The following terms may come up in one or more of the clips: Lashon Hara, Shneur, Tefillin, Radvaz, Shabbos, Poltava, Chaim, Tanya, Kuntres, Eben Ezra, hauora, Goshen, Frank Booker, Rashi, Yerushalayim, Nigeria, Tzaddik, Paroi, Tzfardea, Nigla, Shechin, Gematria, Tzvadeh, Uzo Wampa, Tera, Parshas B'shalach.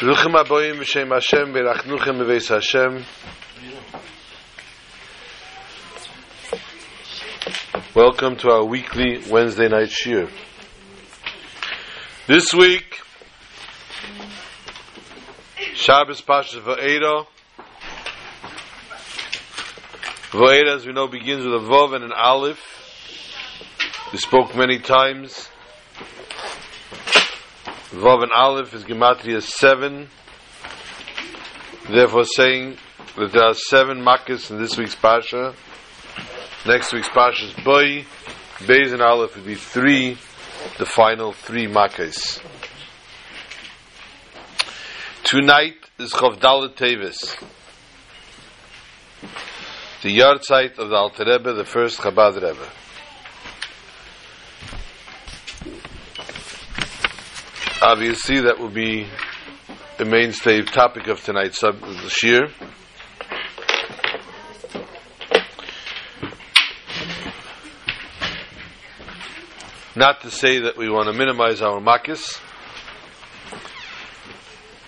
Bruchim aboyim b'shem Hashem v'rachnuchem b'veis Hashem. Welcome to our weekly Wednesday night shiur. This week, Shabbos Parshas Aveidah. Aveidah, as we know, begins with a Vav and an Aleph. We spoke many times. Vav and Aleph is Gematria 7. Therefore saying that there are 7 Makkos in this week's Parsha. Next week's Parsha is Boi. Beis and Aleph would be 3, the final 3 Makkos. Tonight is Chavdal Tevis, the Yahrzeit of the Alter Rebbe, the first Chabad Rebbe. Obviously, that will be the mainstay topic of tonight's shiur. Not to say that we want to minimize our makkos.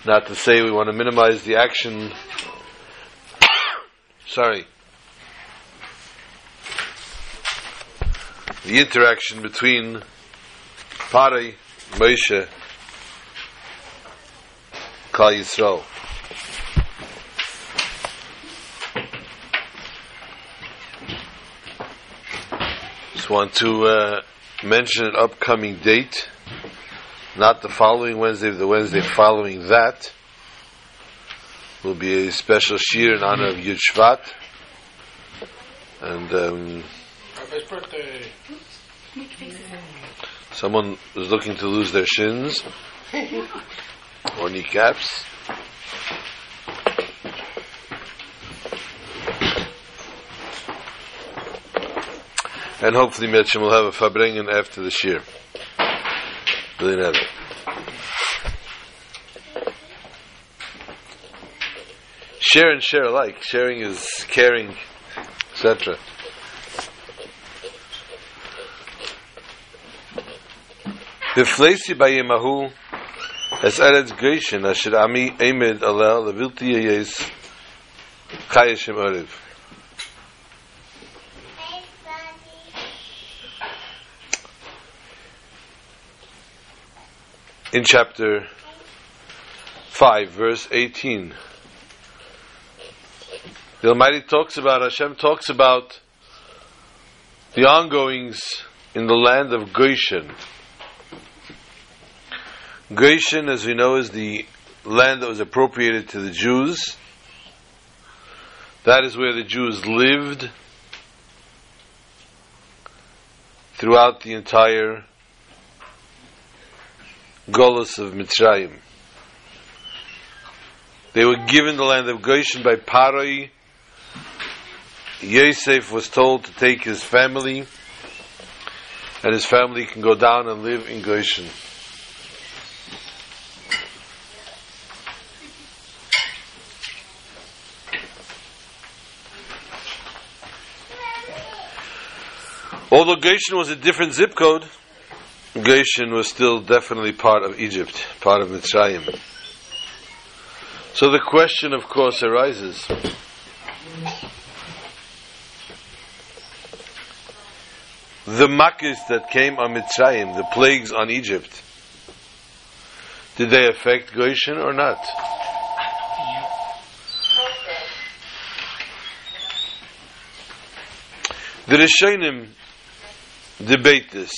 Not to say we want to minimize the action. The interaction between Paroi, Maaseh, Klal Yisrael. Just want to mention an upcoming date, not the following Wednesday, but the Wednesday following that. Will be a special shiur in honor of Yud Shvat, and Rabbi's birthday. Someone is looking to lose their shins. Or kneecaps. And hopefully Mitchum will have a fabrengen after the shiur. Brilliant. Share and share alike. Sharing is caring, etc. The fleisi bayimahu as Eretz Goshen, Asher Ami Emed Alel, the Vilti Yeyes, Chayashim Orev. In chapter 5, verse 18, the Almighty Hashem talks about the ongoings in the land of Goshen. Goshen, as we know, is the land that was appropriated to the Jews. That is where the Jews lived throughout the entire Golus of Mitzrayim. They were given the land of Goshen by Paroi. Yosef was told to take his family, and his family can go down and live in Goshen. Although Goshen was a different zip code, Goshen was still definitely part of Egypt, part of Mitzrayim. So the question, of course, arises, the makkos that came on Mitzrayim, the plagues on Egypt, did they affect Goshen or not? The Rishonim debate this.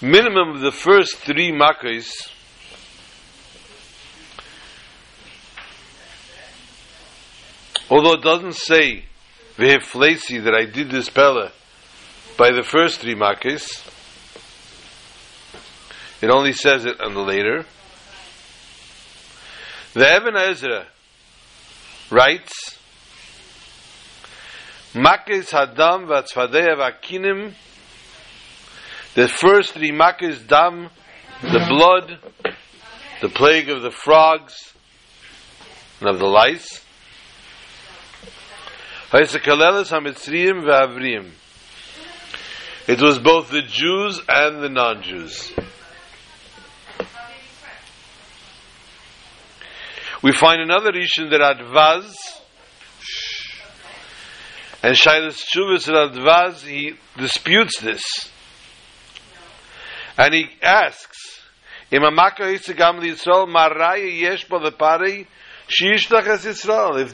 Minimum of the first 3 makkos . Although it doesn't say Veheflesi that I did this pella by the first 3 makkos, it only says it on the later. The Eben Ezra writes, Makkos Hadam Tzfardea Vakinim, the first 3 makkos, Dam, the blood, the plague of the frogs and of the lice, it was both the Jews and the non-Jews. We find another Rishon that Advaz, and Shailas Shuvas Advaz, he disputes this. And he asks, if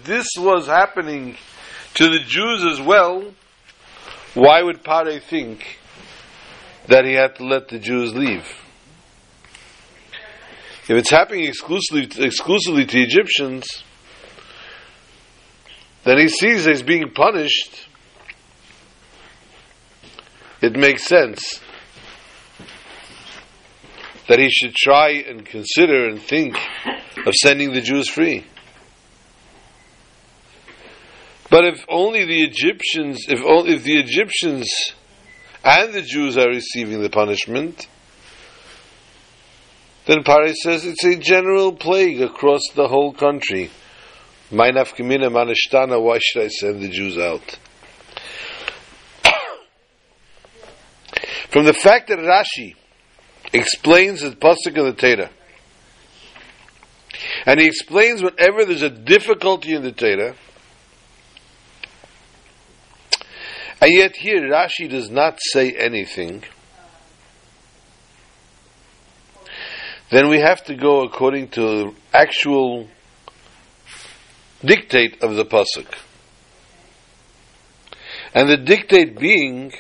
this was happening to the Jews as well, why would Paroi think that he had to let the Jews leave? If it's happening exclusively to Egyptians, then he sees that he's being punished. It makes sense that he should try and consider and think of sending the Jews free. But if the Egyptians and the Jews are receiving the punishment, then Paroi says it's a general plague across the whole country. Why should I send the Jews out? From the fact that Rashi explains the pasuk of the Tera, and he explains whenever there's a difficulty in the Tera, and yet here Rashi does not say anything, then we have to go according to the actual dictate of the pasuk. And the dictate being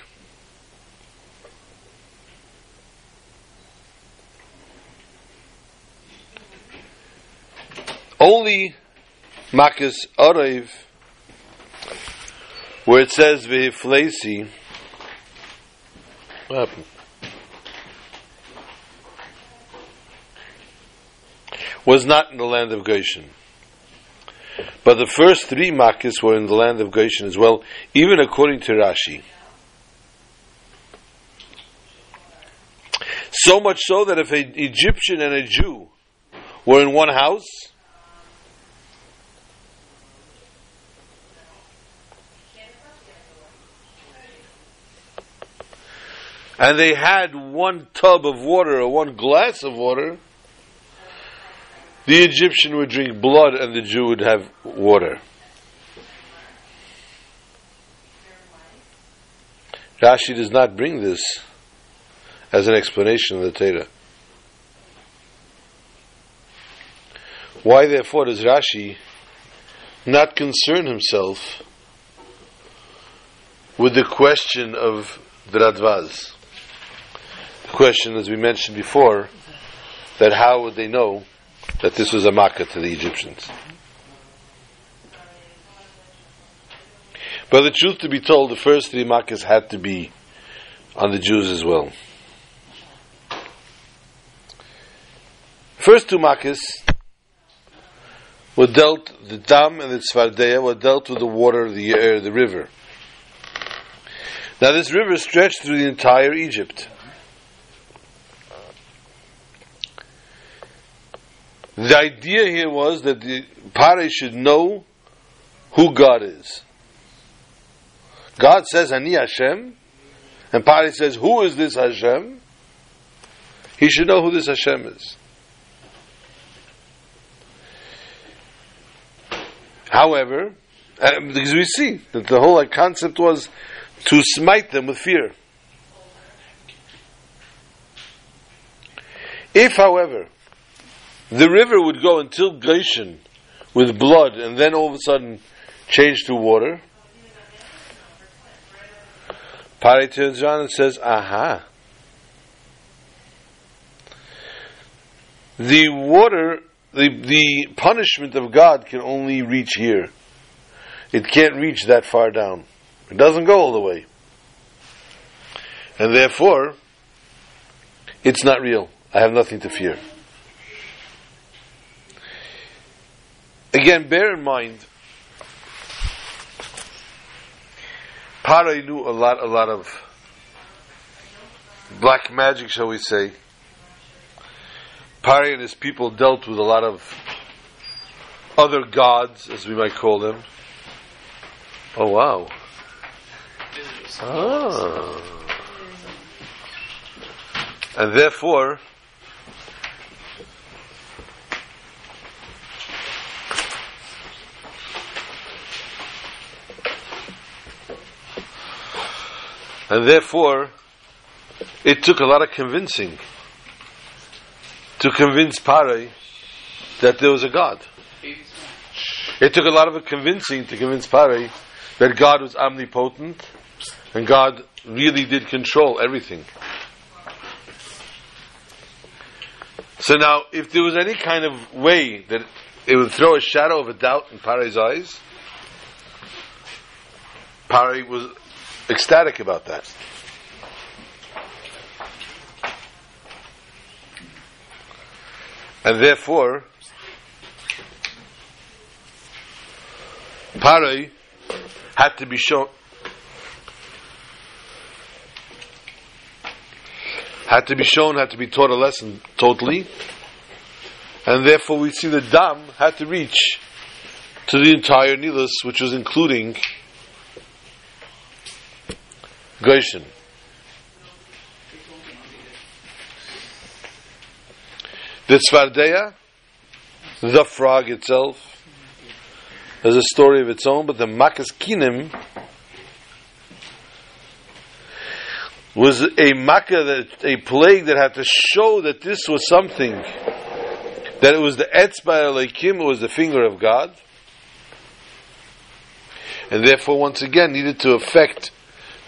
only Makkos Areiv, where it says V'hifleisi. What happened? Was not in the land of Goshen. But the first three Makkos were in the land of Goshen as well, even according to Rashi. So much so that if an Egyptian and a Jew were in one house, and they had one tub of water or one glass of water, the Egyptian would drink blood and the Jew would have water. Rashi does not bring this as an explanation of the Torah. Why therefore does Rashi not concern himself with the question of the Radvaz? The question, as we mentioned before, that how would they know that this was a Makkah to the Egyptians? But the truth to be told, the first three Makkahs had to be on the Jews as well. First two Makkahs were dealt, the Dam and the Tzfardea were dealt with the water, the air, the river. Now this river stretched through the entire Egypt. The idea here was that the Paroi should know who God is. God says, Ani Hashem, and Paroi says, who is this Hashem? He should know who this Hashem is. However, because we see that the whole concept was to smite them with fear. If, however, the river would go until Goshen with blood and then all of a sudden change to water, Paroi turns around and says, aha, the water, the punishment of God can only reach here. It can't reach that far down. It doesn't go all the way. And therefore, it's not real. I have nothing to fear. Again, bear in mind, Paroi knew a lot of black magic, shall we say. Paroi and his people dealt with a lot of other gods, as we might call them. Oh, wow. Ah. And therefore, And therefore, it took a lot of convincing to convince Paroi that there was a God. It took a lot of convincing to convince Paroi that God was omnipotent and God really did control everything. So now, if there was any kind of way that it would throw a shadow of a doubt in Paroi's eyes, Paroi was ecstatic about that. And therefore, Paroi had to be shown, had to be taught a lesson totally, and therefore we see the Dam had to reach to the entire Nilus, which was including Goshen. The Tzfardea, the frog itself, has a story of its own, but the Makas Kinim was a Makkah, a plague that had to show that this was something, that it was the Etzba Elokim, it was the finger of God, and therefore once again needed to affect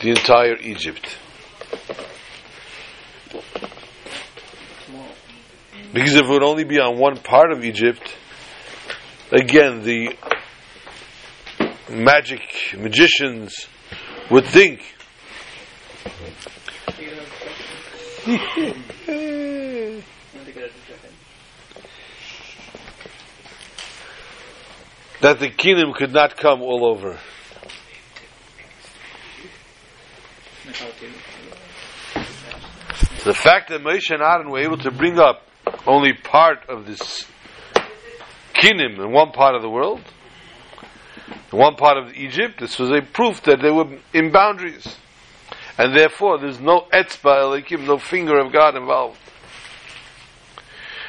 the entire Egypt. Because if it would only be on one part of Egypt, again, the magicians would think that the kingdom could not come all over. The fact that Moshe and Aaron were able to bring up only part of this kingdom in one part of the world, in one part of Egypt, this was a proof that they were in boundaries. And therefore, there's no Etzba Elokim, no finger of God involved.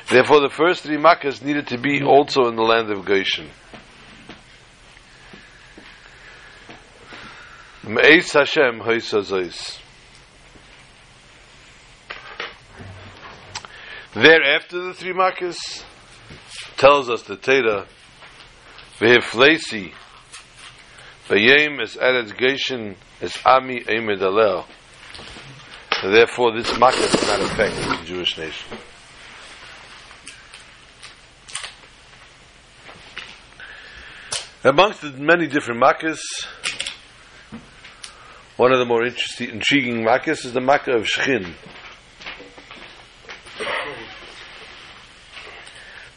Therefore, the first three Makas needed to be also in the land of Goshen. Me'ez Hashem Hoysazos. Thereafter, the three Makas tells us the Tera, V'hiflesi, V'yem es Eretz Goshen, is Ami Eimed Alel. Therefore, this Makkah does not affect the Jewish nation. Amongst the many different Makkahs, one of the more intriguing Makkahs is the Makkah of Shechin.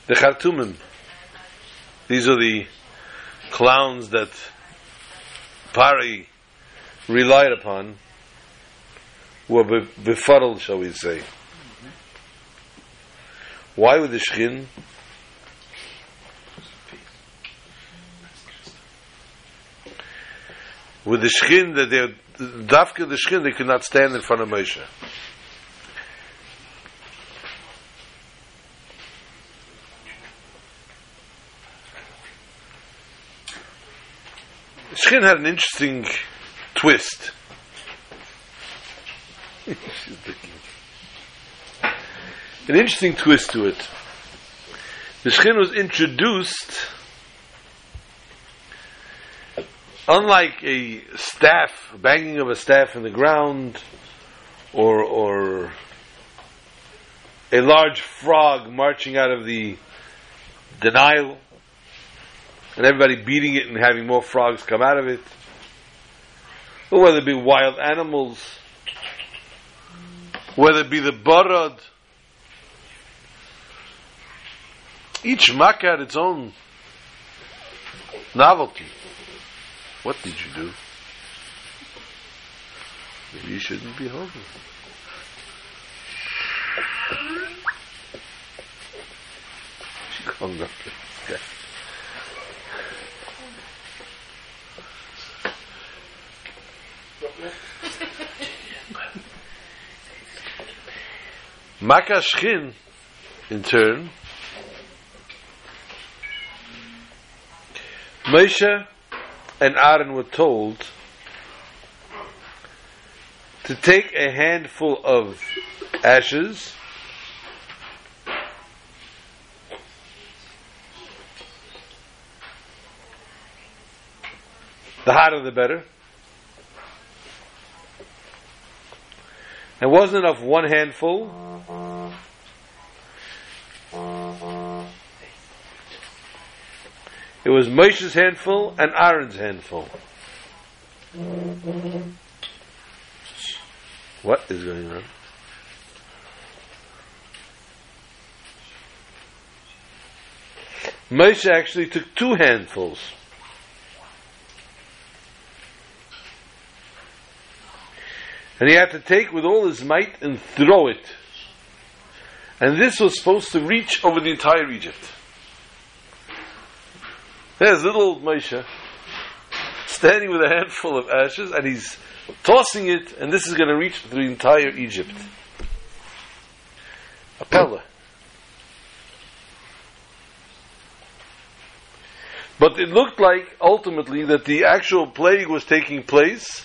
The Chartumim. These are the clowns that Paroi relied upon, were befuddled, shall we say. Why would the Shechin? With the Shechin, they could not stand in front of Moshe. Shechin had an interesting twist. An interesting twist to it. The Shechin was introduced, unlike a staff, banging of a staff in the ground, or a large frog marching out of the Nile, and everybody beating it and having more frogs come out of it, or whether it be wild animals, whether it be the barad. Each makkah had its own novelty. What did you do? Maybe you shouldn't be hungry. She hung up. Okay. Makkah Shechin, in turn, Moshe and Aaron were told to take a handful of ashes the hotter the better. It wasn't enough one handful. It was Moshe's handful and Aaron's handful. What is going on? Moshe actually took two handfuls. And he had to take with all his might and throw it. And this was supposed to reach over the entire Egypt. There's little old Moshe standing with a handful of ashes, and he's tossing it, and this is going to reach the entire Egypt. A pella. But it looked like, ultimately, that the actual plague was taking place,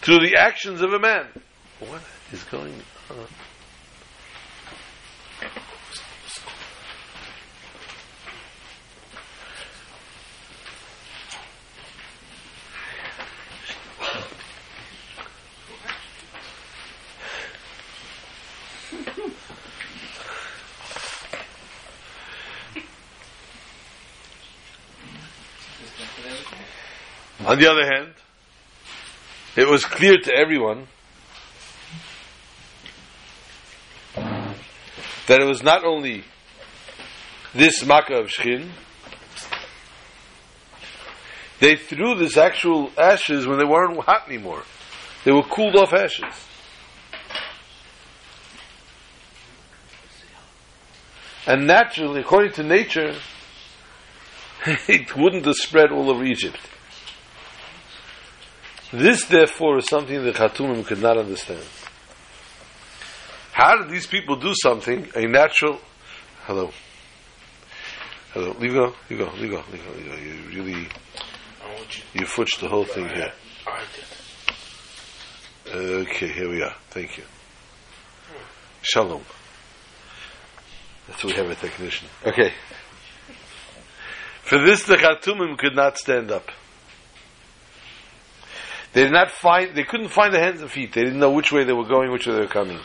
through the actions of a man. What is going on? On the other hand, it was clear to everyone that it was not only this Makkah of Shechin. They threw this actual ashes when they weren't hot anymore. They were cooled off ashes. And naturally, according to nature, it wouldn't have spread all over Egypt. This, therefore, is something that Chartumim could not understand. How did these people do something, a natural... Hello. Leave go. You really... You fudged the whole thing here. Okay, here we are. Thank you. Shalom. That's what we have a technician. Okay. For this, the Chartumim could not stand up. They did not find. They couldn't find the hands and feet. They didn't know which way they were going, which way they were coming.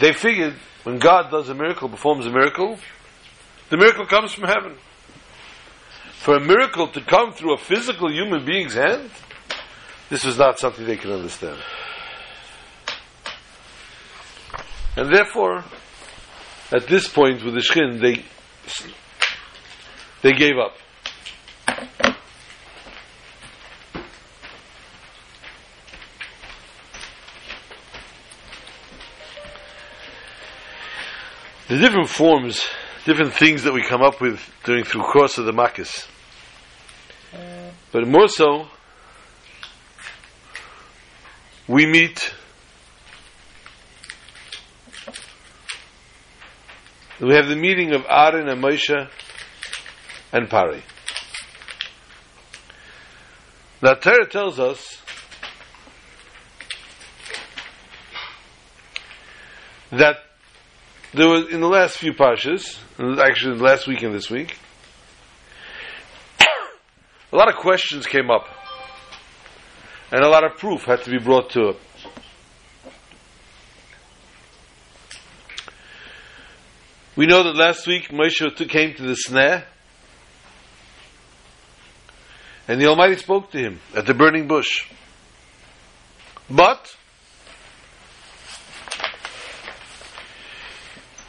They figured when God does a miracle, performs a miracle, the miracle comes from heaven. For a miracle to come through a physical human being's hand, this was not something they could understand. And therefore, at this point with the Shechin, they gave up. The different forms, different things that we come up with through course of the Makkos. But more so, we meet. We have the meeting of Aaron and Moshe and Paroi. Now, Tera tells us that there was, in the last few parshas, actually last week and this week, a lot of questions came up, and a lot of proof had to be brought to it. We know that last week Moshe came to the Shneur, and the Almighty spoke to him at the burning bush. But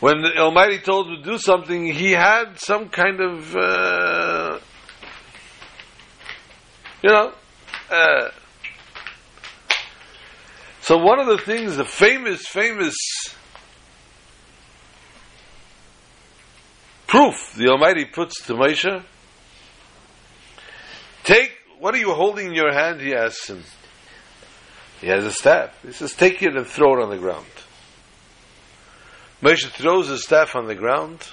when the Almighty told him to do something, he had some kind of, So one of the things, the famous proof the Almighty puts to Moshe. Take, what are you holding in your hand? He asks him. He has a staff. He says, take it and throw it on the ground. Moshe throws his staff on the ground,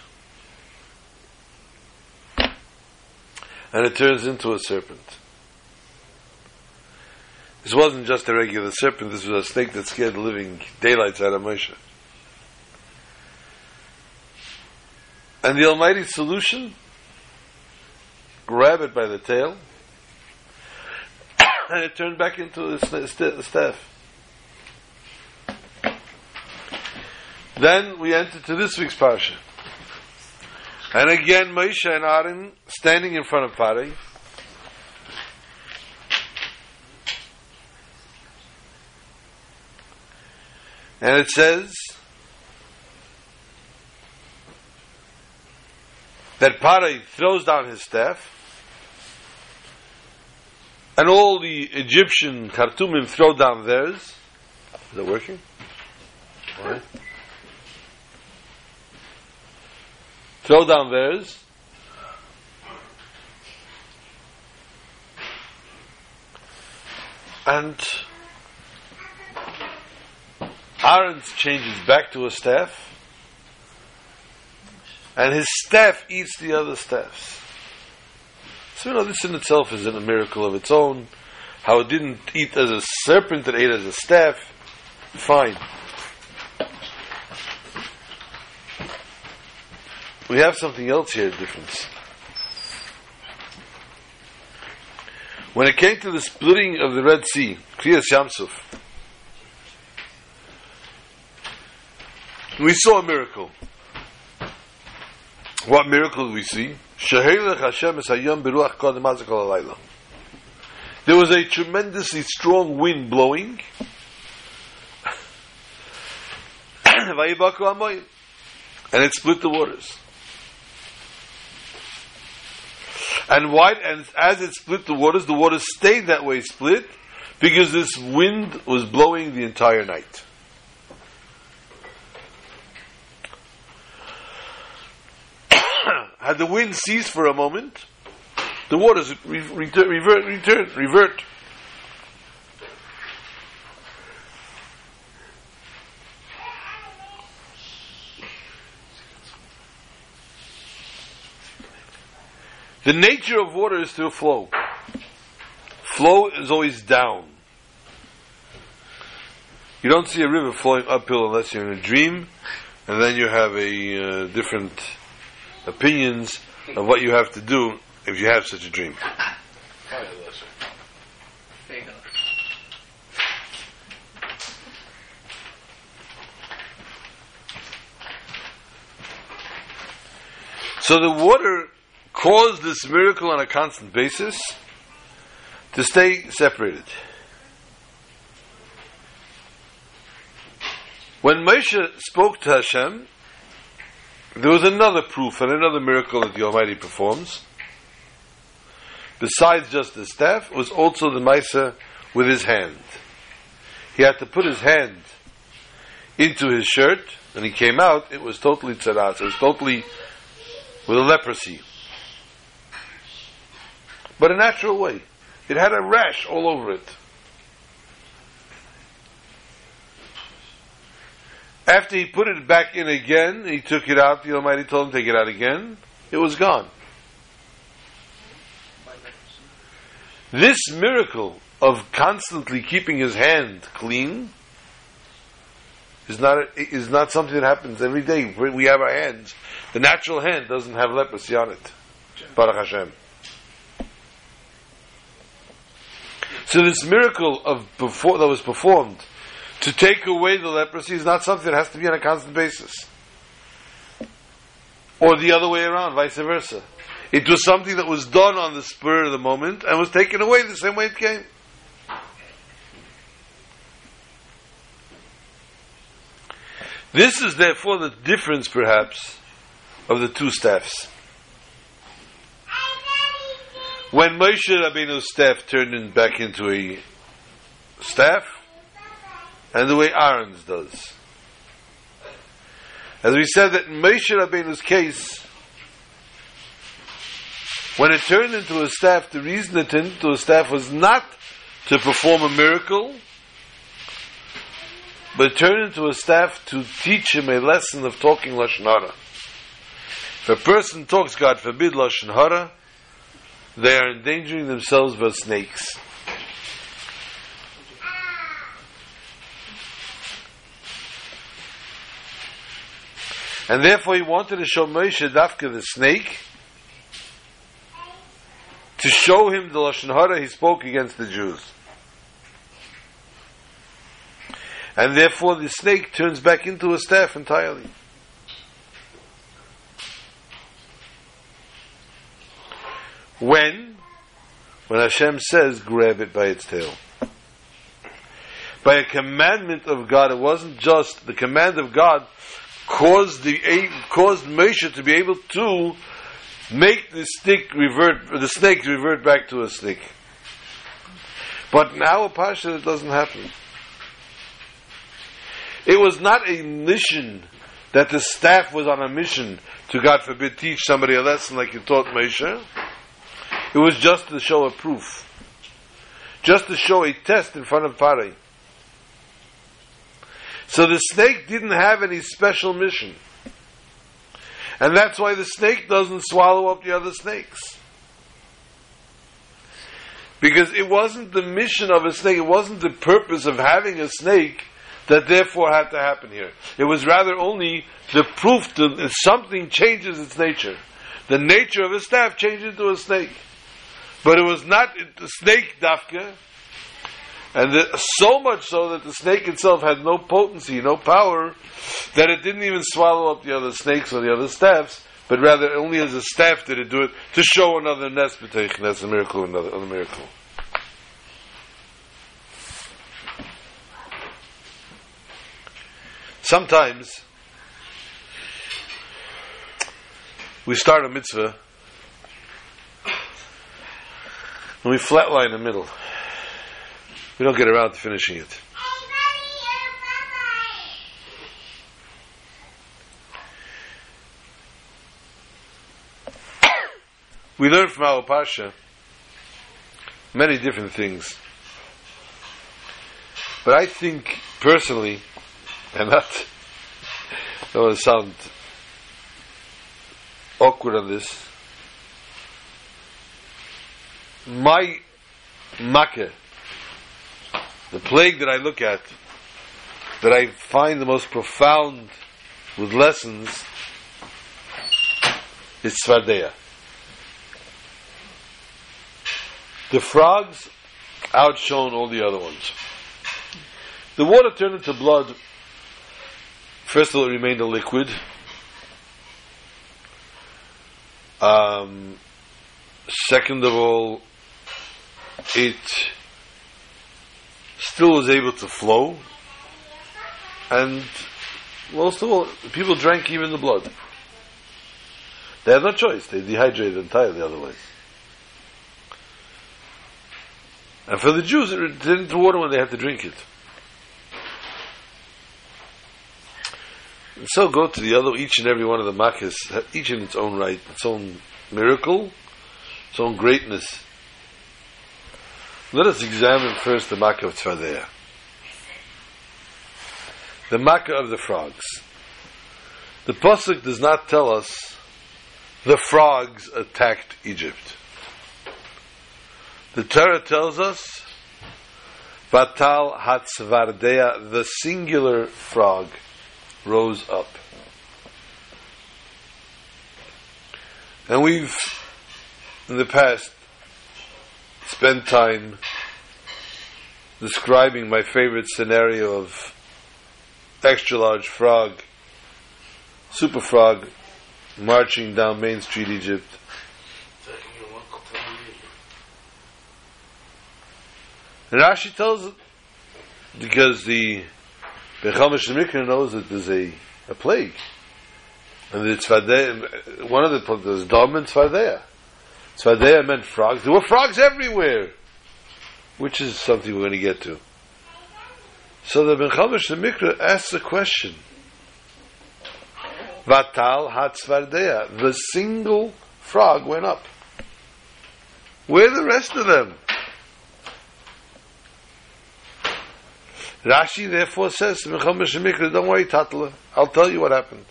and it turns into a serpent. This wasn't just a regular serpent, this was a snake that scared the living daylights out of Moshe. And the Almighty's solution? Grab it by the tail, and it turned back into a staff. Then we enter to this week's parsha. And again, Moshe and Aaron standing in front of Paroi. And it says that Paroi throws down his staff, and all the Egyptian Chartumim throw down theirs. Is that working? All right. Throw down theirs. And Aaron changes back to a staff. And his staff eats the other staffs. So, this in itself is a miracle of its own. How it didn't eat as a serpent, it ate as a staff. Fine. We have something else here, difference. When it came to the splitting of the Red Sea, Kriyas Yamsuf, we saw a miracle. What miracle did we see? There was a tremendously strong wind blowing. And it split the waters. And as it split the waters stayed that way split, because this wind was blowing the entire night. Had the wind ceased for a moment, the waters would revert. The nature of water is through flow. Flow is always down. You don't see a river flowing uphill unless you're in a dream, and then you have a different opinions of what you have to do if you have such a dream. So the water caused this miracle on a constant basis to stay separated. When Moshe spoke to Hashem, there was another proof and another miracle that the Almighty performs. Besides just the staff, was also the Maaseh with his hand. He had to put his hand into his shirt, and he came out, it was totally tzaraas, it was totally with a leprosy. But a natural way. It had a rash all over it. After he put it back in again, he took it out, the Almighty told him to take it out again, it was gone. This miracle of constantly keeping his hand clean is not something that happens every day. We have our hands. The natural hand doesn't have leprosy on it. Baruch Hashem. So this miracle that was performed to take away the leprosy is not something that has to be on a constant basis. Or the other way around, vice versa. It was something that was done on the spur of the moment and was taken away the same way it came. This is therefore the difference, perhaps, of the two staffs. When Moshe Rabbeinu's staff turned back into a staff, and the way Aaron's does. As we said that in Moshe Rabbeinu's case, when it turned into a staff, the reason it turned into a staff was not to perform a miracle, but it turned into a staff to teach him a lesson of talking Lashon Hara. If a person talks, God forbid, Lashon Hara, they are endangering themselves by snakes. And therefore he wanted to show Moshe Dafka the snake, to show him the Lashon Hara he spoke against the Jews. And therefore the snake turns back into a staff entirely. When Hashem says, grab it by its tail. By a commandment of God, it wasn't just the command of God caused Moshe to be able to make the snake revert back to a stick. But in our parsha, it doesn't happen. It was not a mission that the staff was on a mission to, God forbid, teach somebody a lesson like you taught Moshe. It was just to show a proof. Just to show a test in front of Paroi. So the snake didn't have any special mission. And that's why the snake doesn't swallow up the other snakes. Because it wasn't the mission of a snake, it wasn't the purpose of having a snake that therefore had to happen here. It was rather only the proof that something changes its nature. The nature of a staff changed into a snake. But it was not a snake dafka, and so much so that the snake itself had no potency, no power, that it didn't even swallow up the other snakes or the other staffs, but rather only as a staff did it do it, to show another nest, that's a miracle, another miracle. Sometimes, we start a mitzvah, and we flatline the middle. We don't get around to finishing it. We learn from our parsha many different things. But I think, personally, and that I don't want to sound awkward on this, my makkah, the plague that I look at, that I find the most profound with lessons, is Tzfardea. The frogs outshone all the other ones. The water turned into blood. First of all, it remained a liquid. Second of all, it still was able to flow, and most of all, people drank even the blood. They had no choice, they dehydrated entirely otherwise. And for the Jews, it didn't water when they had to drink it. And so go to the other, each and every one of the makkahs, each in its own right, its own miracle, its own greatness. Let us examine first the makkah of Tzfardea. The makkah of the frogs. The pasuk does not tell us the frogs attacked Egypt. The Tera tells us Batal Hatzvardea, the singular frog, rose up. And we've, in the past, spend time describing my favorite scenario of extra large frog, super frog, marching down Main Street, Egypt. And Rashi tells it, because the Benchamash knows that there's a plague. And the Tzvadeh, one of the plagues, there's Dom and Tzfardea. Tzfardea meant frogs. There were frogs everywhere, which is something we're going to get to. So the Benchamash the Mikra asks a question: Vatal Hatzvardea, the single frog went up. Where are the rest of them? Rashi therefore says, don't worry, Tatla. I'll tell you what happened.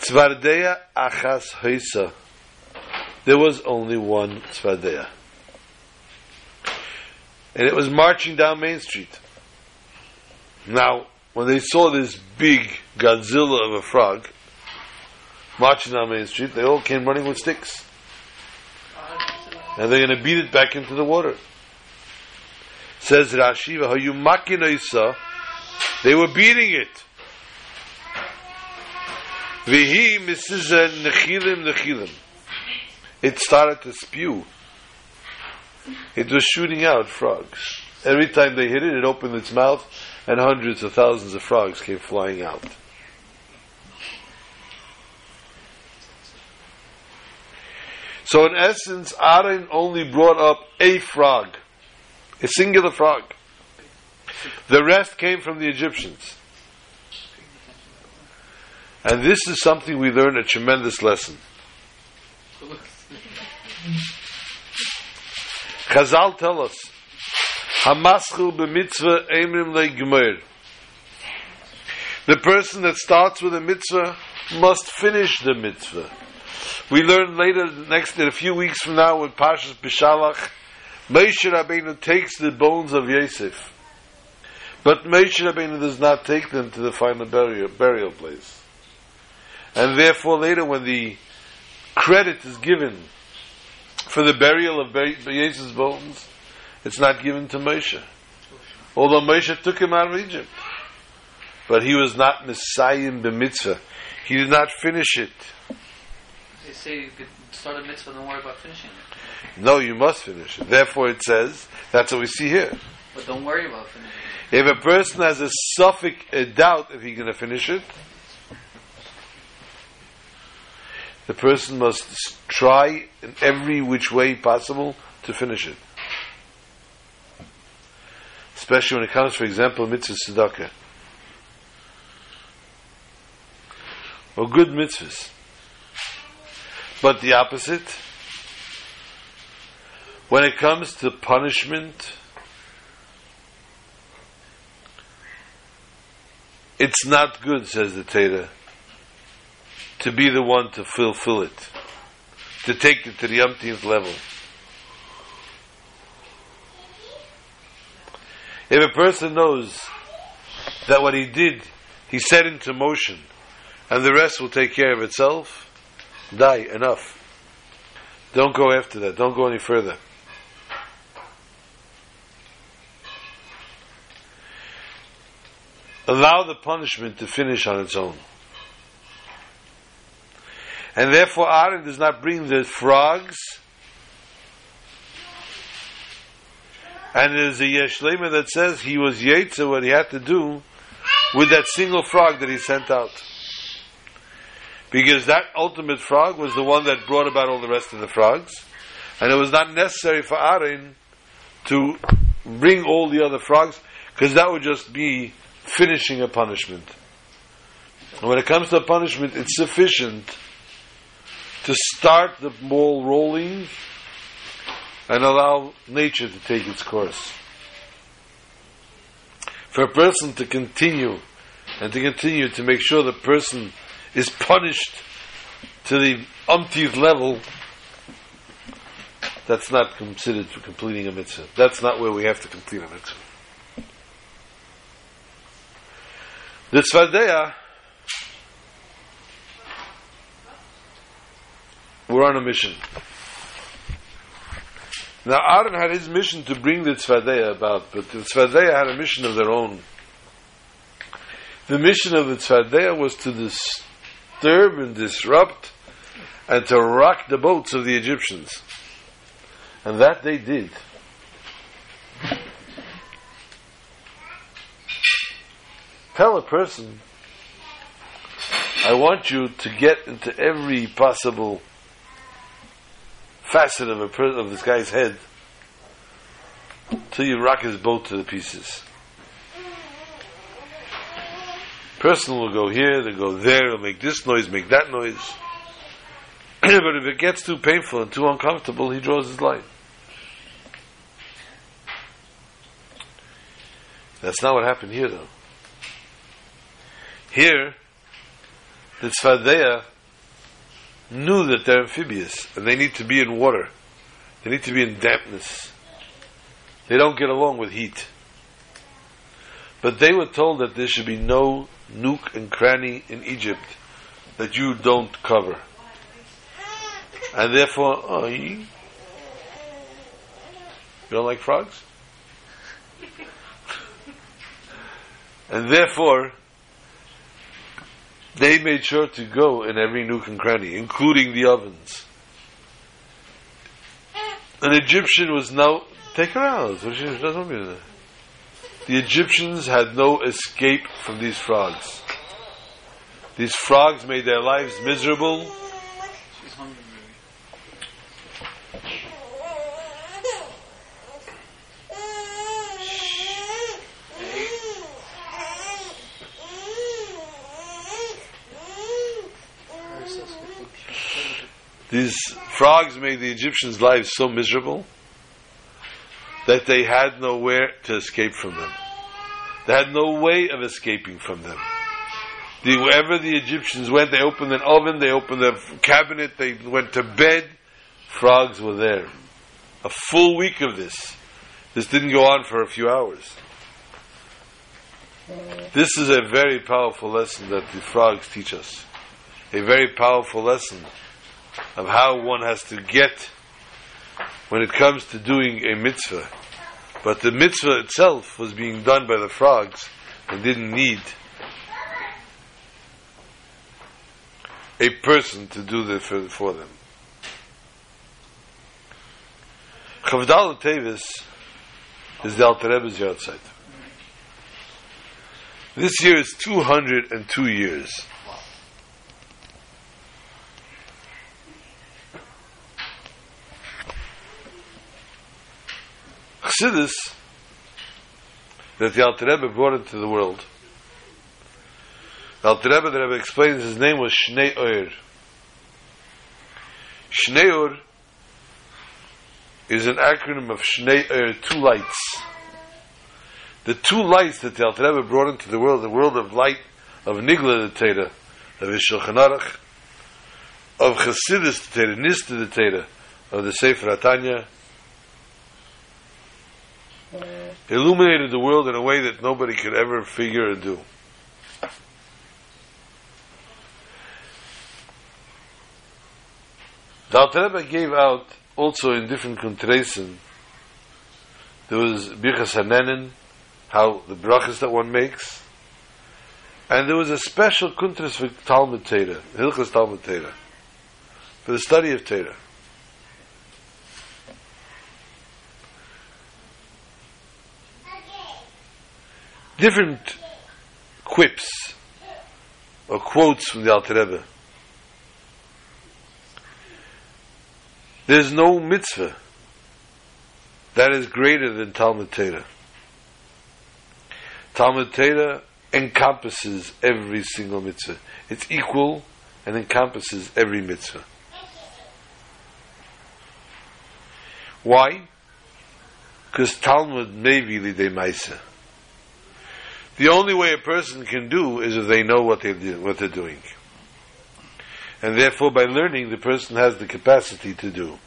Tzfardea achas hoisa. There was only one Tzfardea. And it was marching down Main Street. Now, when they saw this big Godzilla of a frog marching down Main Street, they all came running with sticks. And they're going to beat it back into the water. Says Rashi, v'hayu makin oisa, they were beating it. V'hi misizeh nechilim. It started to spew. It was shooting out frogs. Every time they hit it, it opened its mouth, and hundreds of thousands of frogs came flying out. So in essence, Aaron only brought up a frog. A singular frog. The rest came from the Egyptians. And this is something we learn a tremendous lesson. Chazal tell us, Hamaschil b'mitzvah emrim le'gmeir. The person that starts with a mitzvah must finish the mitzvah. We learn later, in a few weeks from now, with Parshas B'Shalach, Moshe Rabbeinu takes the bones of Yosef, but Moshe Rabbeinu does not take them to the final burial place. And therefore later when the credit is given for the burial of Yosef's bones, it's not given to Moshe. Although Moshe took him out of Egypt. But he was not Messiah b'mitzvah. He did not finish it. They say you could start a mitzvah and don't worry about finishing it. No, you must finish it. Therefore it says, that's what we see here. But don't worry about finishing it. If a person has a suffix, a doubt if he's going to finish it, the person must try in every which way possible to finish it. Especially when it comes, for example, mitzvah tzedakah. Or good mitzvahs. But the opposite, when it comes to punishment, it's not good, says the Tera, to be the one to fulfill it, to take it to the umpteenth level. If a person knows that what he did, he set into motion, and the rest will take care of itself, enough. Don't go after that, don't go any further. Allow the punishment to finish on its own. And therefore Aaron does not bring the frogs, and there's a Yeshlema that says he was Yetzer, what he had to do with that single frog that he sent out. Because that ultimate frog was the one that brought about all the rest of the frogs, and it was not necessary for Aaron to bring all the other frogs, because that would just be finishing a punishment. And when it comes to punishment, it's sufficient to start the ball rolling and allow nature to take its course. For a person to continue and to continue to make sure the person is punished to the umpteenth level, that's not considered for completing a mitzvah. That's not where we have to complete a mitzvah. The Tzfardea were on a mission. Now Aaron had his mission to bring the Tzfardea about, but the Tzfardea had a mission of their own. The mission of the Tzfardea was to disturb and disrupt and to rock the boats of the Egyptians. And that they did. Tell a person, I want you to get into every possible facet of of this guy's head till you rock his boat to the pieces. Person will go here, they'll go there, they'll make this noise, make that noise. But if it gets too painful and too uncomfortable, he draws his line. That's not what happened here, though. Here, the Tzfardea knew that they're amphibious and they need to be in water. They need to be in dampness. They don't get along with heat. But they were told that there should be no nook and cranny in Egypt that you don't cover. And therefore, you don't like frogs? And therefore, they made sure to go in every nook and cranny, including the ovens. An Egyptian was now... Take her out. She doesn't want me to do that. The Egyptians had no escape from these frogs. These frogs made their lives miserable. She's hungry. These frogs made the Egyptians' lives so miserable that they had nowhere to escape from them. They had no way of escaping from them. Wherever the Egyptians went, they opened an oven, they opened a cabinet, they went to bed, frogs were there. A full week of this. This didn't go on for a few hours. This is a very powerful lesson that the frogs teach us. A very powerful lesson of how one has to get when it comes to doing a mitzvah. But the mitzvah itself was being done by the frogs and didn't need a person to do that for them. Chavdal Tevis is the Alter Rebbe's Yahrzeit. This year is 202 years. Chasidus that the Alter Rebbe brought into the world. The Alter Rebbe, the Rebbe explains, his name was Shneur. Shneur is an acronym of Shneur, two lights. The two lights that the Alter Rebbe brought into the world of light, of Nigla the Tera, of Ishulchanarach, of Chasidus the Tera, Nista the Tera, of the Sefer Tanya, illuminated the world in a way that nobody could ever figure or do. The Alter Rebbe gave out also in different Kuntres. There was Birchas Hanenin, how the brachas that one makes, and there was a special Kuntres for Talmud Tera, Hilchas Talmud Tera, for the study of Tera. Different quips or quotes from the Alter Rebbe. There's no mitzvah that is greater than Talmud Torah. Talmud Torah encompasses every single mitzvah. It's equal and encompasses every mitzvah. Why? Because Talmud may be Lidei Maaseh. The only way a person can do is if they know what they're doing. And therefore, by learning, the person has the capacity to do.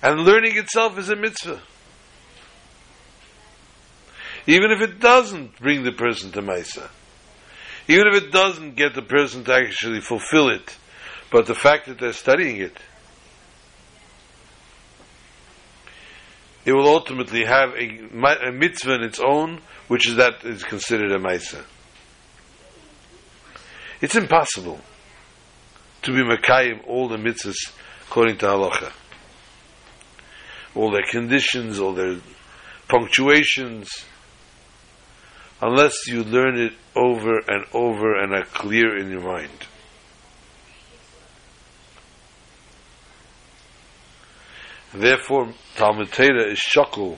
And learning itself is a mitzvah. Even if it doesn't bring the person to Maaseh, even if it doesn't get the person to actually fulfill it, but the fact that they're studying it, it will ultimately have a mitzvah in its own, which is that is considered a maisa. It's impossible to be makayim all the mitzvahs according to halacha. All their conditions, all their punctuations, unless you learn it over and over and are clear in your mind. Therefore, Talmud Torah is shakul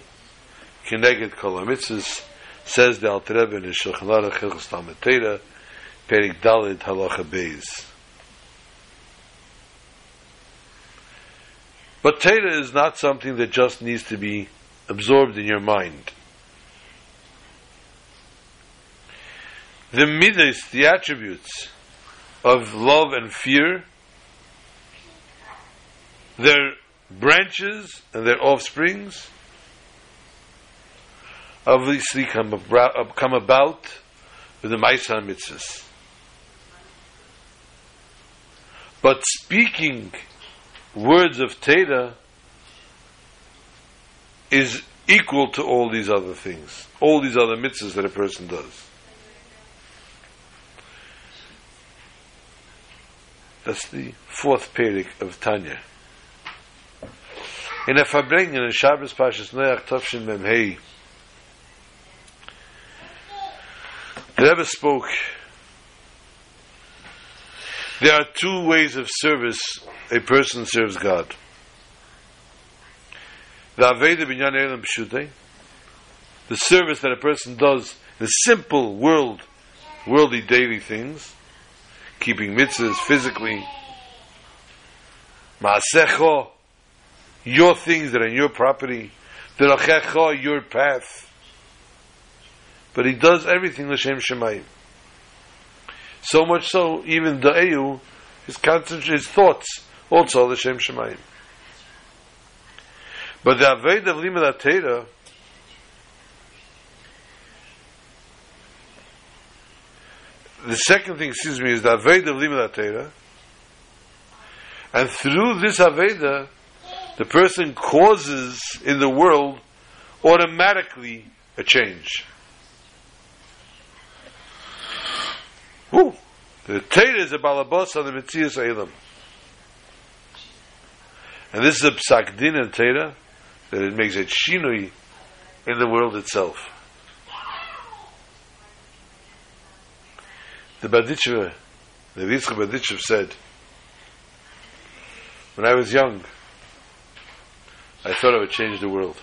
kineged kol hamitzvos, says the Alter Rebbe in the Shulchan Aruch Hilchos Talmud Torah, Perik Daled Halacha Beis. But Torah is not something that just needs to be absorbed in your mind. The midas, the attributes of love and fear, their branches and their offsprings obviously come about with the Maaseh and Mitzvahs. But speaking words of Tera is equal to all these other things, all these other mitzvahs that a person does. That's the fourth perek of Tanya. In a Fabrengen, in Shabbos, Parshas Noach, Tavshin Mem Hei, the Rebbe spoke. There are two ways of service a person serves God. The Aveidah Binyan Eilam Pshutei, the service that a person does in simple worldly daily things, keeping mitzvahs physically, Maasecho, your things that are in your property, Derachecho, your path. But he does everything L'Shem Shemayim. So much so, even Da'eyu, his thoughts, also L'Shem Shemayim. But the Aveidah of Lima da Tera, the second thing, is the Aveidah of Lima da Tera. And through this Aveidah, the person causes in the world automatically a change. Woo. The Tera is a balabas on the Metzias Eilam. And this is a psak din in Tera, that it makes a shinui in the world itself. The Berditchev, the Yitzchak Berditchev said, when I was young, I thought I would change the world.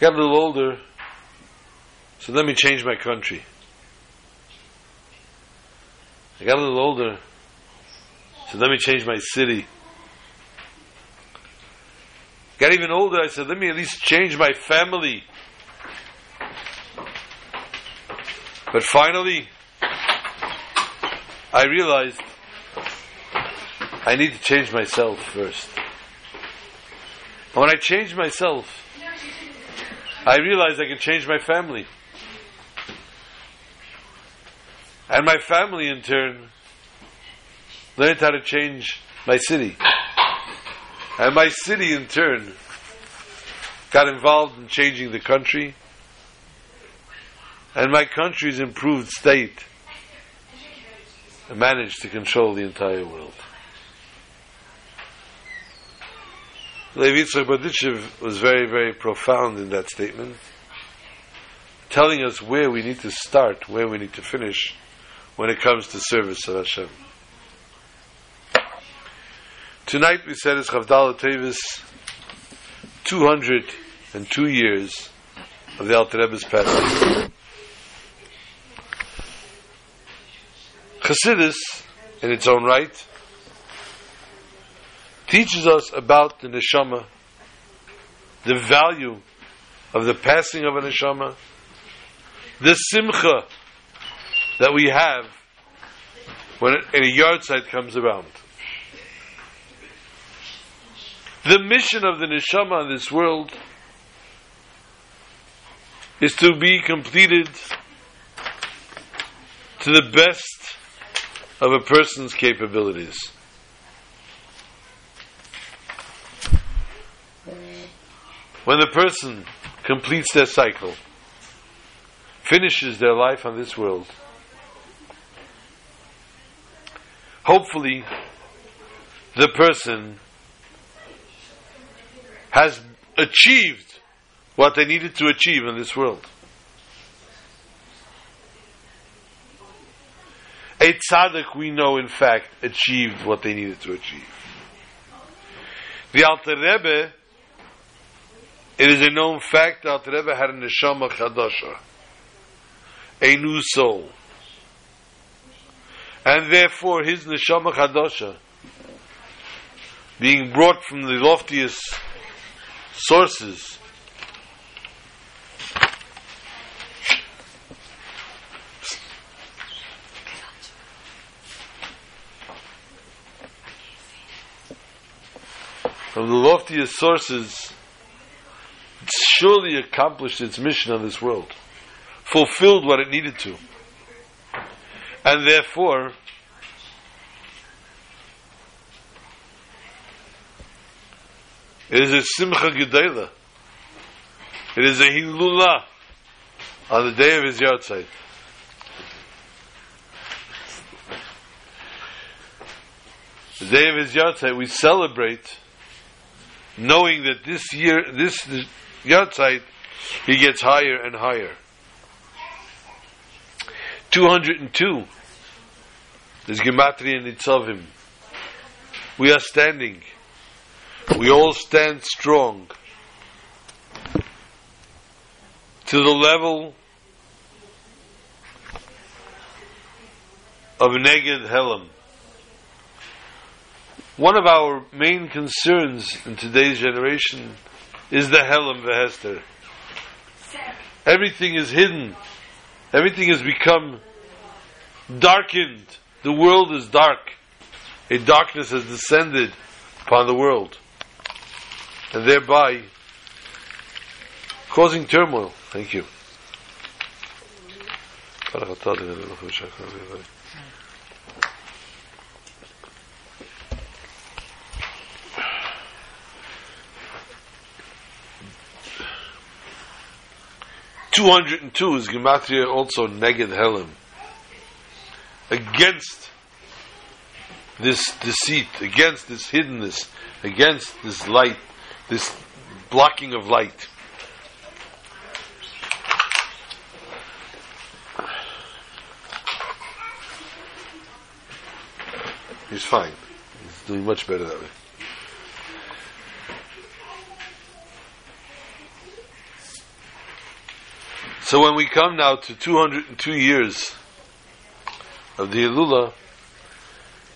Got a little older, so let me change my country. I got a little older, so let me change my city. Got even older, I said, let me at least change my family. But finally, I realized I need to change myself first. And when I changed myself, I realized I could change my family. And my family, in turn, learned how to change my city. And my city, in turn, got involved in changing the country. And my country's improved state managed to control the entire world. Lev Yitzchak Berditchev was very, very profound in that statement, telling us where we need to start, where we need to finish, when it comes to service of Hashem. Tonight we said is Chavdal Tevis, 202 years of the Alter Rebbe's passing. Chasidus, in its own right, teaches us about the Neshama, the value of the passing of a Neshama, the Simcha that we have when a Yahrzeit comes around. The mission of the Neshama in this world is to be completed to the best of a person's capabilities. When the person completes their cycle, finishes their life on this world, hopefully, the person has achieved what they needed to achieve in this world. A tzaddik, we know, in fact, achieved what they needed to achieve. The Alter Rebbe, it is a known fact, the Alter Rebbe had a neshama chadasha, a new soul. And therefore, his neshama chadasha being brought from the loftiest sources. From the loftiest sources, it surely accomplished its mission on this world, fulfilled what it needed to. And therefore, it is a Simcha Gedayla. It is a Hilula on the day of his Yahrzeit. The day of his Yahrzeit, we celebrate knowing that this year, this Yahrzeit, he gets higher and higher. 202 is Gematria and Nitzavim. We are standing. We all stand strong to the level of Neged Helam. One of our main concerns in today's generation is the Helam Vehester. Everything is hidden. Everything has become darkened. The world is dark. A darkness has descended upon the world, and thereby causing turmoil. Thank you. (202) is Gematria also Neged Helam. Against this deceit, against this hiddenness, against this light, this blocking of light. He's fine. He's doing much better that way. So when we come now to 202 years of the Hilula,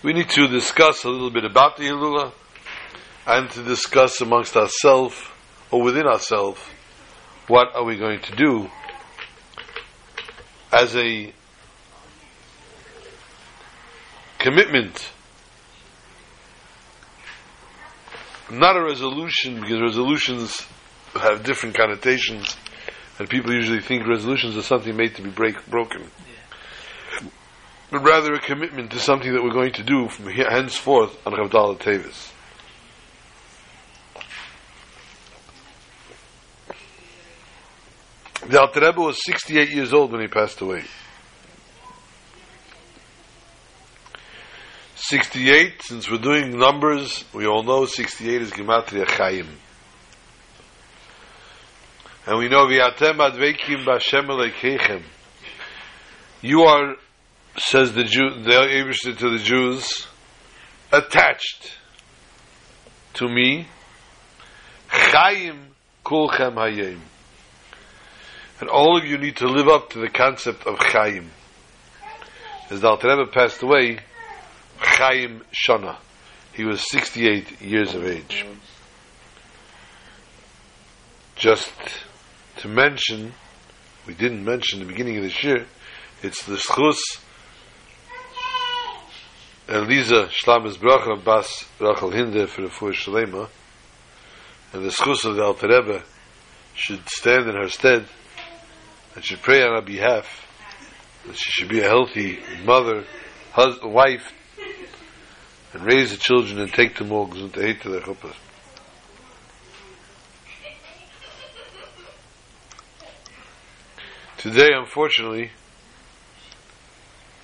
we need to discuss a little bit about the Hilula, and to discuss amongst ourselves, or within ourselves, what are we going to do as a commitment, not a resolution, because resolutions have different connotations. And people usually think resolutions are something made to be broken. Yeah. But rather a commitment to something that we're going to do from here, henceforth on Chavdal Tevis. The Alter Rebbe was 68 years old when he passed away. 68, since we're doing numbers, we all know 68 is Gematria Chaim. And we know V'yatem adveikim b'Hashem elekeichem. You are, says the Jew, the Eibishter to the Jews, attached to me. Chaim kulchem hayim. And all of you need to live up to the concept of Chaim. As the Alter Rebbe passed away, Chaim Shana. He was 68 years of age. Just to mention, we didn't mention the beginning of this year, it's the Shchus Eliza Shlamas Bracha Bas Rachel Hinde for the Fur Shalema, and the Shchus of the Alter Rebbe should stand in her stead and should pray on her behalf that she should be a healthy mother, wife, and raise the children and take them all to their chuppah. Today, unfortunately,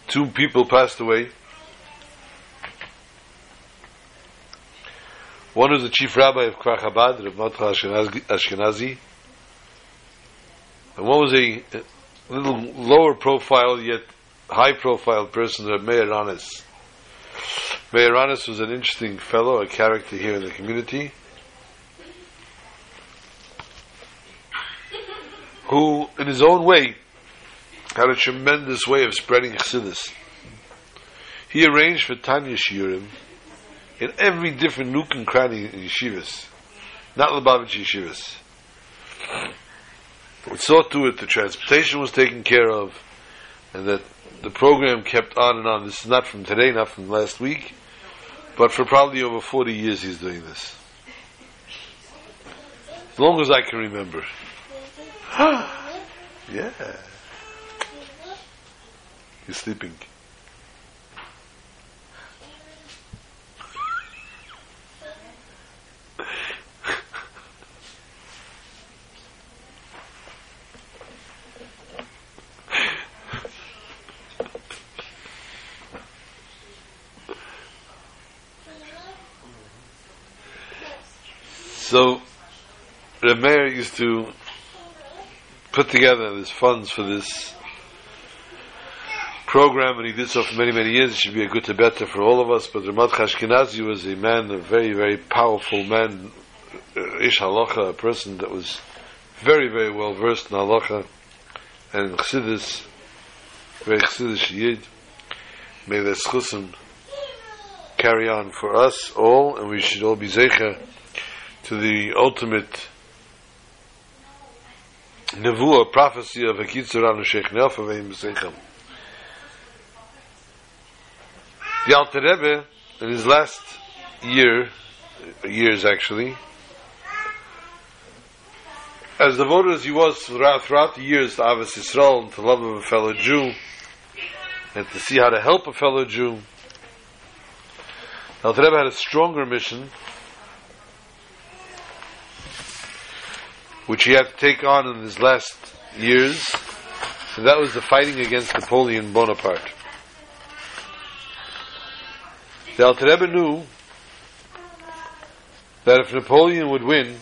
two people passed away. One was the chief rabbi of Chabad, Rav Mordechai Ashkenazi, and one was a little lower profile yet high profile person, Rav Meir Anis. Meir Anis was an interesting fellow, a character here in the community, who, in his own way, had a tremendous way of spreading Chasidus. He arranged for Tanya shiurim in every different nook and cranny in yeshivas, not Lubavitch yeshivas. It saw to it the transportation was taken care of, and that the program kept on and on. This is not from today, not from last week, but for probably over 40 years he's doing this. As long as I can remember. Yeah. He's sleeping. So, Reb Meir used to put together his funds for this program, and he did so for many, many years. It should be a good tibeta for all of us. But Ramat Ashkenazi was a man, a very, very powerful man, Ish Halacha, a person that was very, very well versed in Halacha and in Chasidus, very Chasidus Yid. May the Schusim carry on for us all, and we should all be Zecher to the ultimate nevuah, prophecy of Hakitzur Anu Sheikh Neofavim B'Seichem. The Alter Rebbe, in his last years actually, as devoted as he was throughout the years to Avos Yisrael and to love of a fellow Jew and to see how to help a fellow Jew, the Alter Rebbe had a stronger mission, which he had to take on in his last years, and that was the fighting against Napoleon Bonaparte. The Alter Rebbe knew that if Napoleon would win,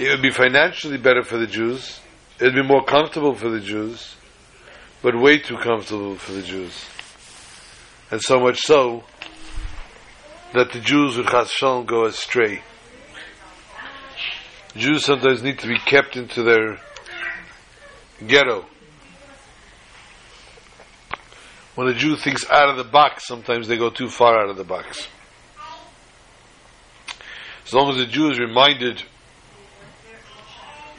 it would be financially better for the Jews, it would be more comfortable for the Jews, but way too comfortable for the Jews. And so much so, that the Jews would chas v'shalom go astray. Jews sometimes need to be kept into their ghetto. When a Jew thinks out of the box, sometimes they go too far out of the box. As long as a Jew is reminded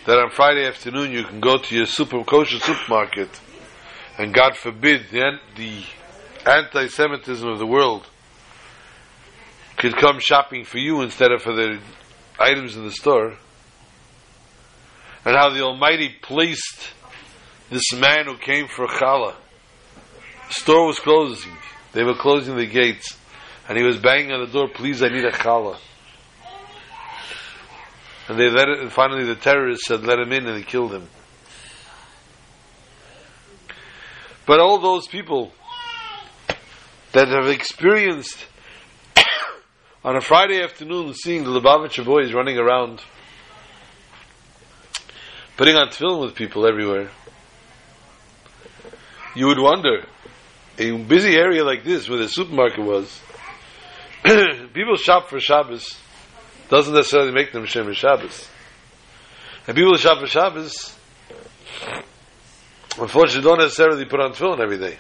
that on Friday afternoon you can go to your kosher supermarket, and God forbid the anti-Semitism of the world could come shopping for you instead of for their items in the store, and how the Almighty placed this man who came for challah. The store was closing. They were closing the gates. And he was banging on the door, please, I need a challah. And they let it, and finally the terrorists said, let him in, and they killed him. But all those people that have experienced on a Friday afternoon seeing the Lubavitcher boys running around putting on tefillin with people everywhere, you would wonder, a busy area like this where the supermarket was, people shop for Shabbos doesn't necessarily make them Shemer Shabbos, and people who shop for Shabbos unfortunately don't necessarily put on tefillin every day.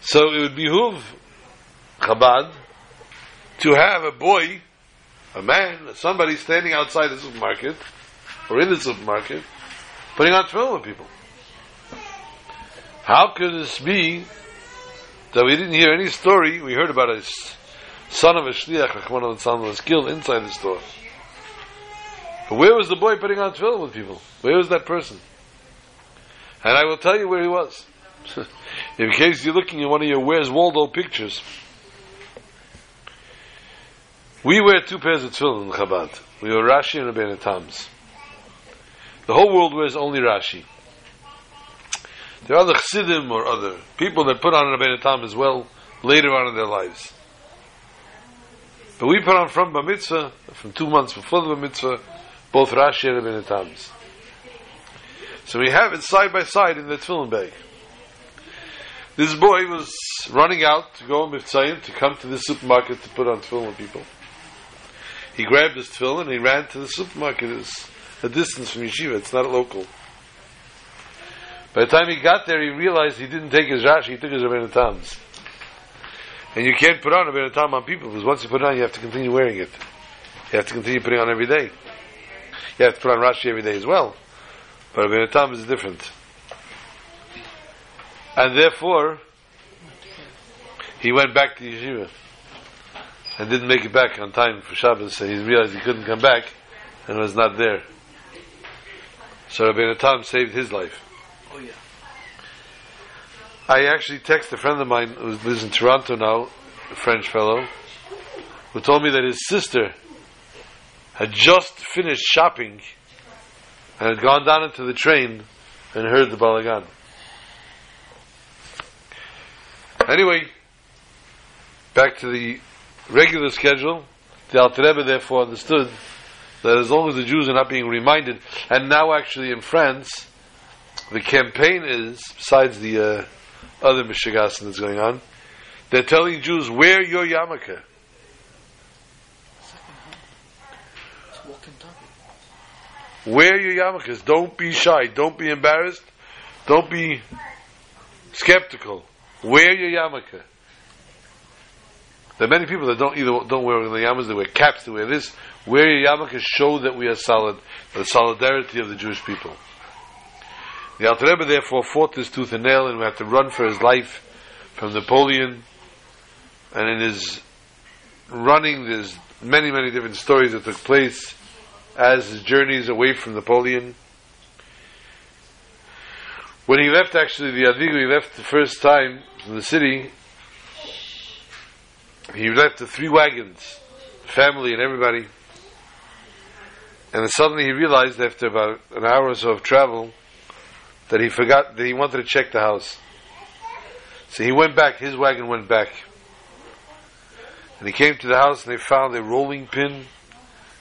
So it would behoove Chabad to have a boy, a man, somebody standing outside the supermarket or in the supermarket putting on tefillin with people. How could this be that we didn't hear any story? We heard about a son of a shliach, Rachman al-Tzalman, was killed inside the store. But where was the boy putting on tefillin with people? Where was that person? And I will tell you where he was. In case you're looking at one of your Where's Waldo pictures, we wear two pairs of tefillin in Chabad. We wear Rashi and Rebbeinu Tam's. The whole world wears only Rashi. There are other Chassidim or other people that put on Rebbeinu Tam as well later on in their lives. But we put on from Bar Mitzvah, from 2 months before the Bar Mitzvah, both Rashi and Rebbeinu Tam's. So we have it side by side in the tefillin bag. This boy was running out to go on Mitzrayim, to come to the supermarket to put on tefillin with people. He grabbed his tefillin and he ran to the supermarket. It's a distance from Yeshiva, it's not local. By the time he got there, he realized he didn't take his Rashi, he took his Rebbeinu Tam's. And you can't put on Rebbeinu Tam on people, because once you put it on, you have to continue wearing it. You have to continue putting it on every day. You have to put on Rashi every day as well. But Rebbeinu Tam is different. And therefore, he went back to Yeshiva. And didn't make it back on time for Shabbos, and he realized he couldn't come back, and was not there. So Rebbeinu Tam saved his life. Oh yeah. I actually texted a friend of mine who lives in Toronto now, a French fellow, who told me that his sister had just finished shopping and had gone down into the train and heard the balagan. Anyway, back to the regular schedule. The Alter Rebbe therefore understood that as long as the Jews are not being reminded, and now actually in France, the campaign is, besides the other Mishigasin that's going on, they're telling Jews, wear your yarmulke. Wear your yarmulkes. Don't be shy. Don't be embarrassed. Don't be skeptical. Wear your yarmulke. There are many people that don't wear the yarmulkes. They wear caps. They wear this. Wear your yarmulke. Show that we are solid. The solidarity of the Jewish people. The Alter Rebbe therefore fought this tooth and nail, and we had to run for his life from Napoleon. And in his running, there's many, many different stories that took place as his journeys away from Napoleon. When he left, actually, the Adigu, he left the first time from the city. He left the 3 wagons, family and everybody. And then suddenly he realized, after about an hour or so of travel, that he forgot, that he wanted to check the house. So he went back, his wagon went back. And he came to the house and they found a rolling pin,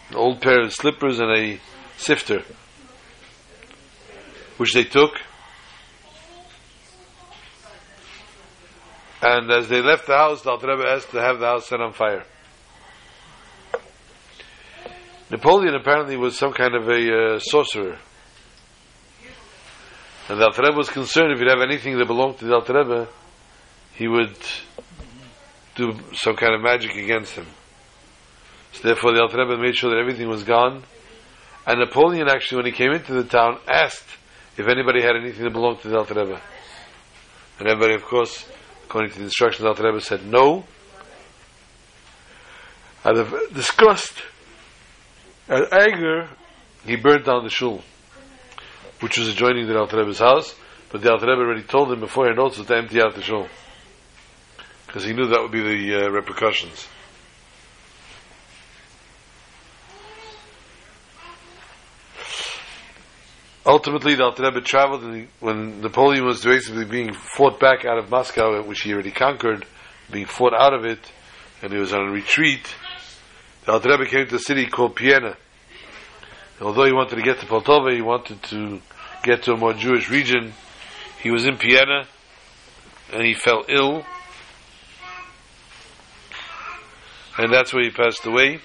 an old pair of slippers and a sifter, which they took. And as they left the house, the Alter Rebbe asked to have the house set on fire. Napoleon apparently was some kind of a sorcerer. And the Alter Rebbe was concerned if he'd have anything that belonged to the Alter Rebbe, he would do some kind of magic against him. So therefore the Alter Rebbe made sure that everything was gone. And Napoleon actually, when he came into the town, asked if anybody had anything that belonged to the Alter Rebbe. And everybody, of course, according to the instructions of the Alter Rebbe, said no. Out of disgust and anger, he burnt down the shul, which was adjoining the Alter Rebbe's house, but the Alter Rebbe already told him beforehand also to empty out the shul, because he knew that would be the repercussions. Ultimately, the Alter Rebbe traveled, and when Napoleon was basically being fought back out of Moscow, which he already conquered, being fought out of it, and he was on a retreat, the Alter Rebbe came to a city called Vienna. Although he wanted to get to Poltava, he wanted to get to a more Jewish region. He was in Vienna, and he fell ill, and that's where he passed away,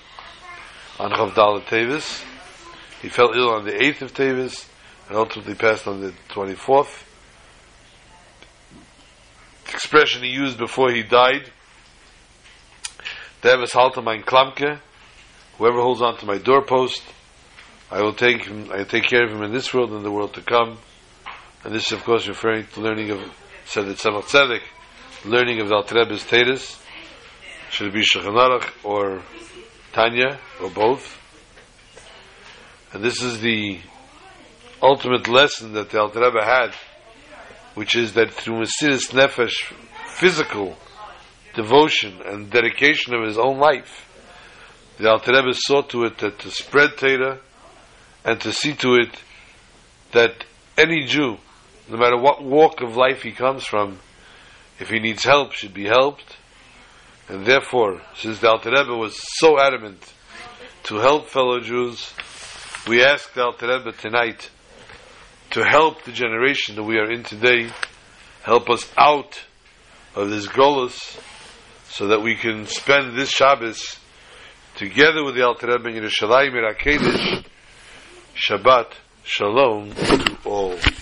on Chavdal Tevis. He fell ill on the 8th of Tevis, and ultimately passed on the 24th. The expression he used before he died, Devis halte mein Klamke, whoever holds on to my doorpost, I will take care of him in this world and the world to come. And this is, of course, referring to learning of Tzedek Tzemach Tzedek, learning of the Alter Rebbe's Teres, should it be Shechin Aruch or Tanya, or both. And this is the ultimate lesson that the Alter Rebbe had, which is that through Mesiras Nefesh, physical devotion and dedication of his own life, the Alter Rebbe saw to it that to spread Tera, and to see to it that any Jew, no matter what walk of life he comes from, if he needs help, should be helped. And therefore, since the Alter Rebbe was so adamant to help fellow Jews, we ask the Alter Rebbe tonight to help the generation that we are in today, help us out of this golus, so that we can spend this Shabbos together with the Alter Rebbe in Yerushalayim, in HaKadosh. Shabbat Shalom to all.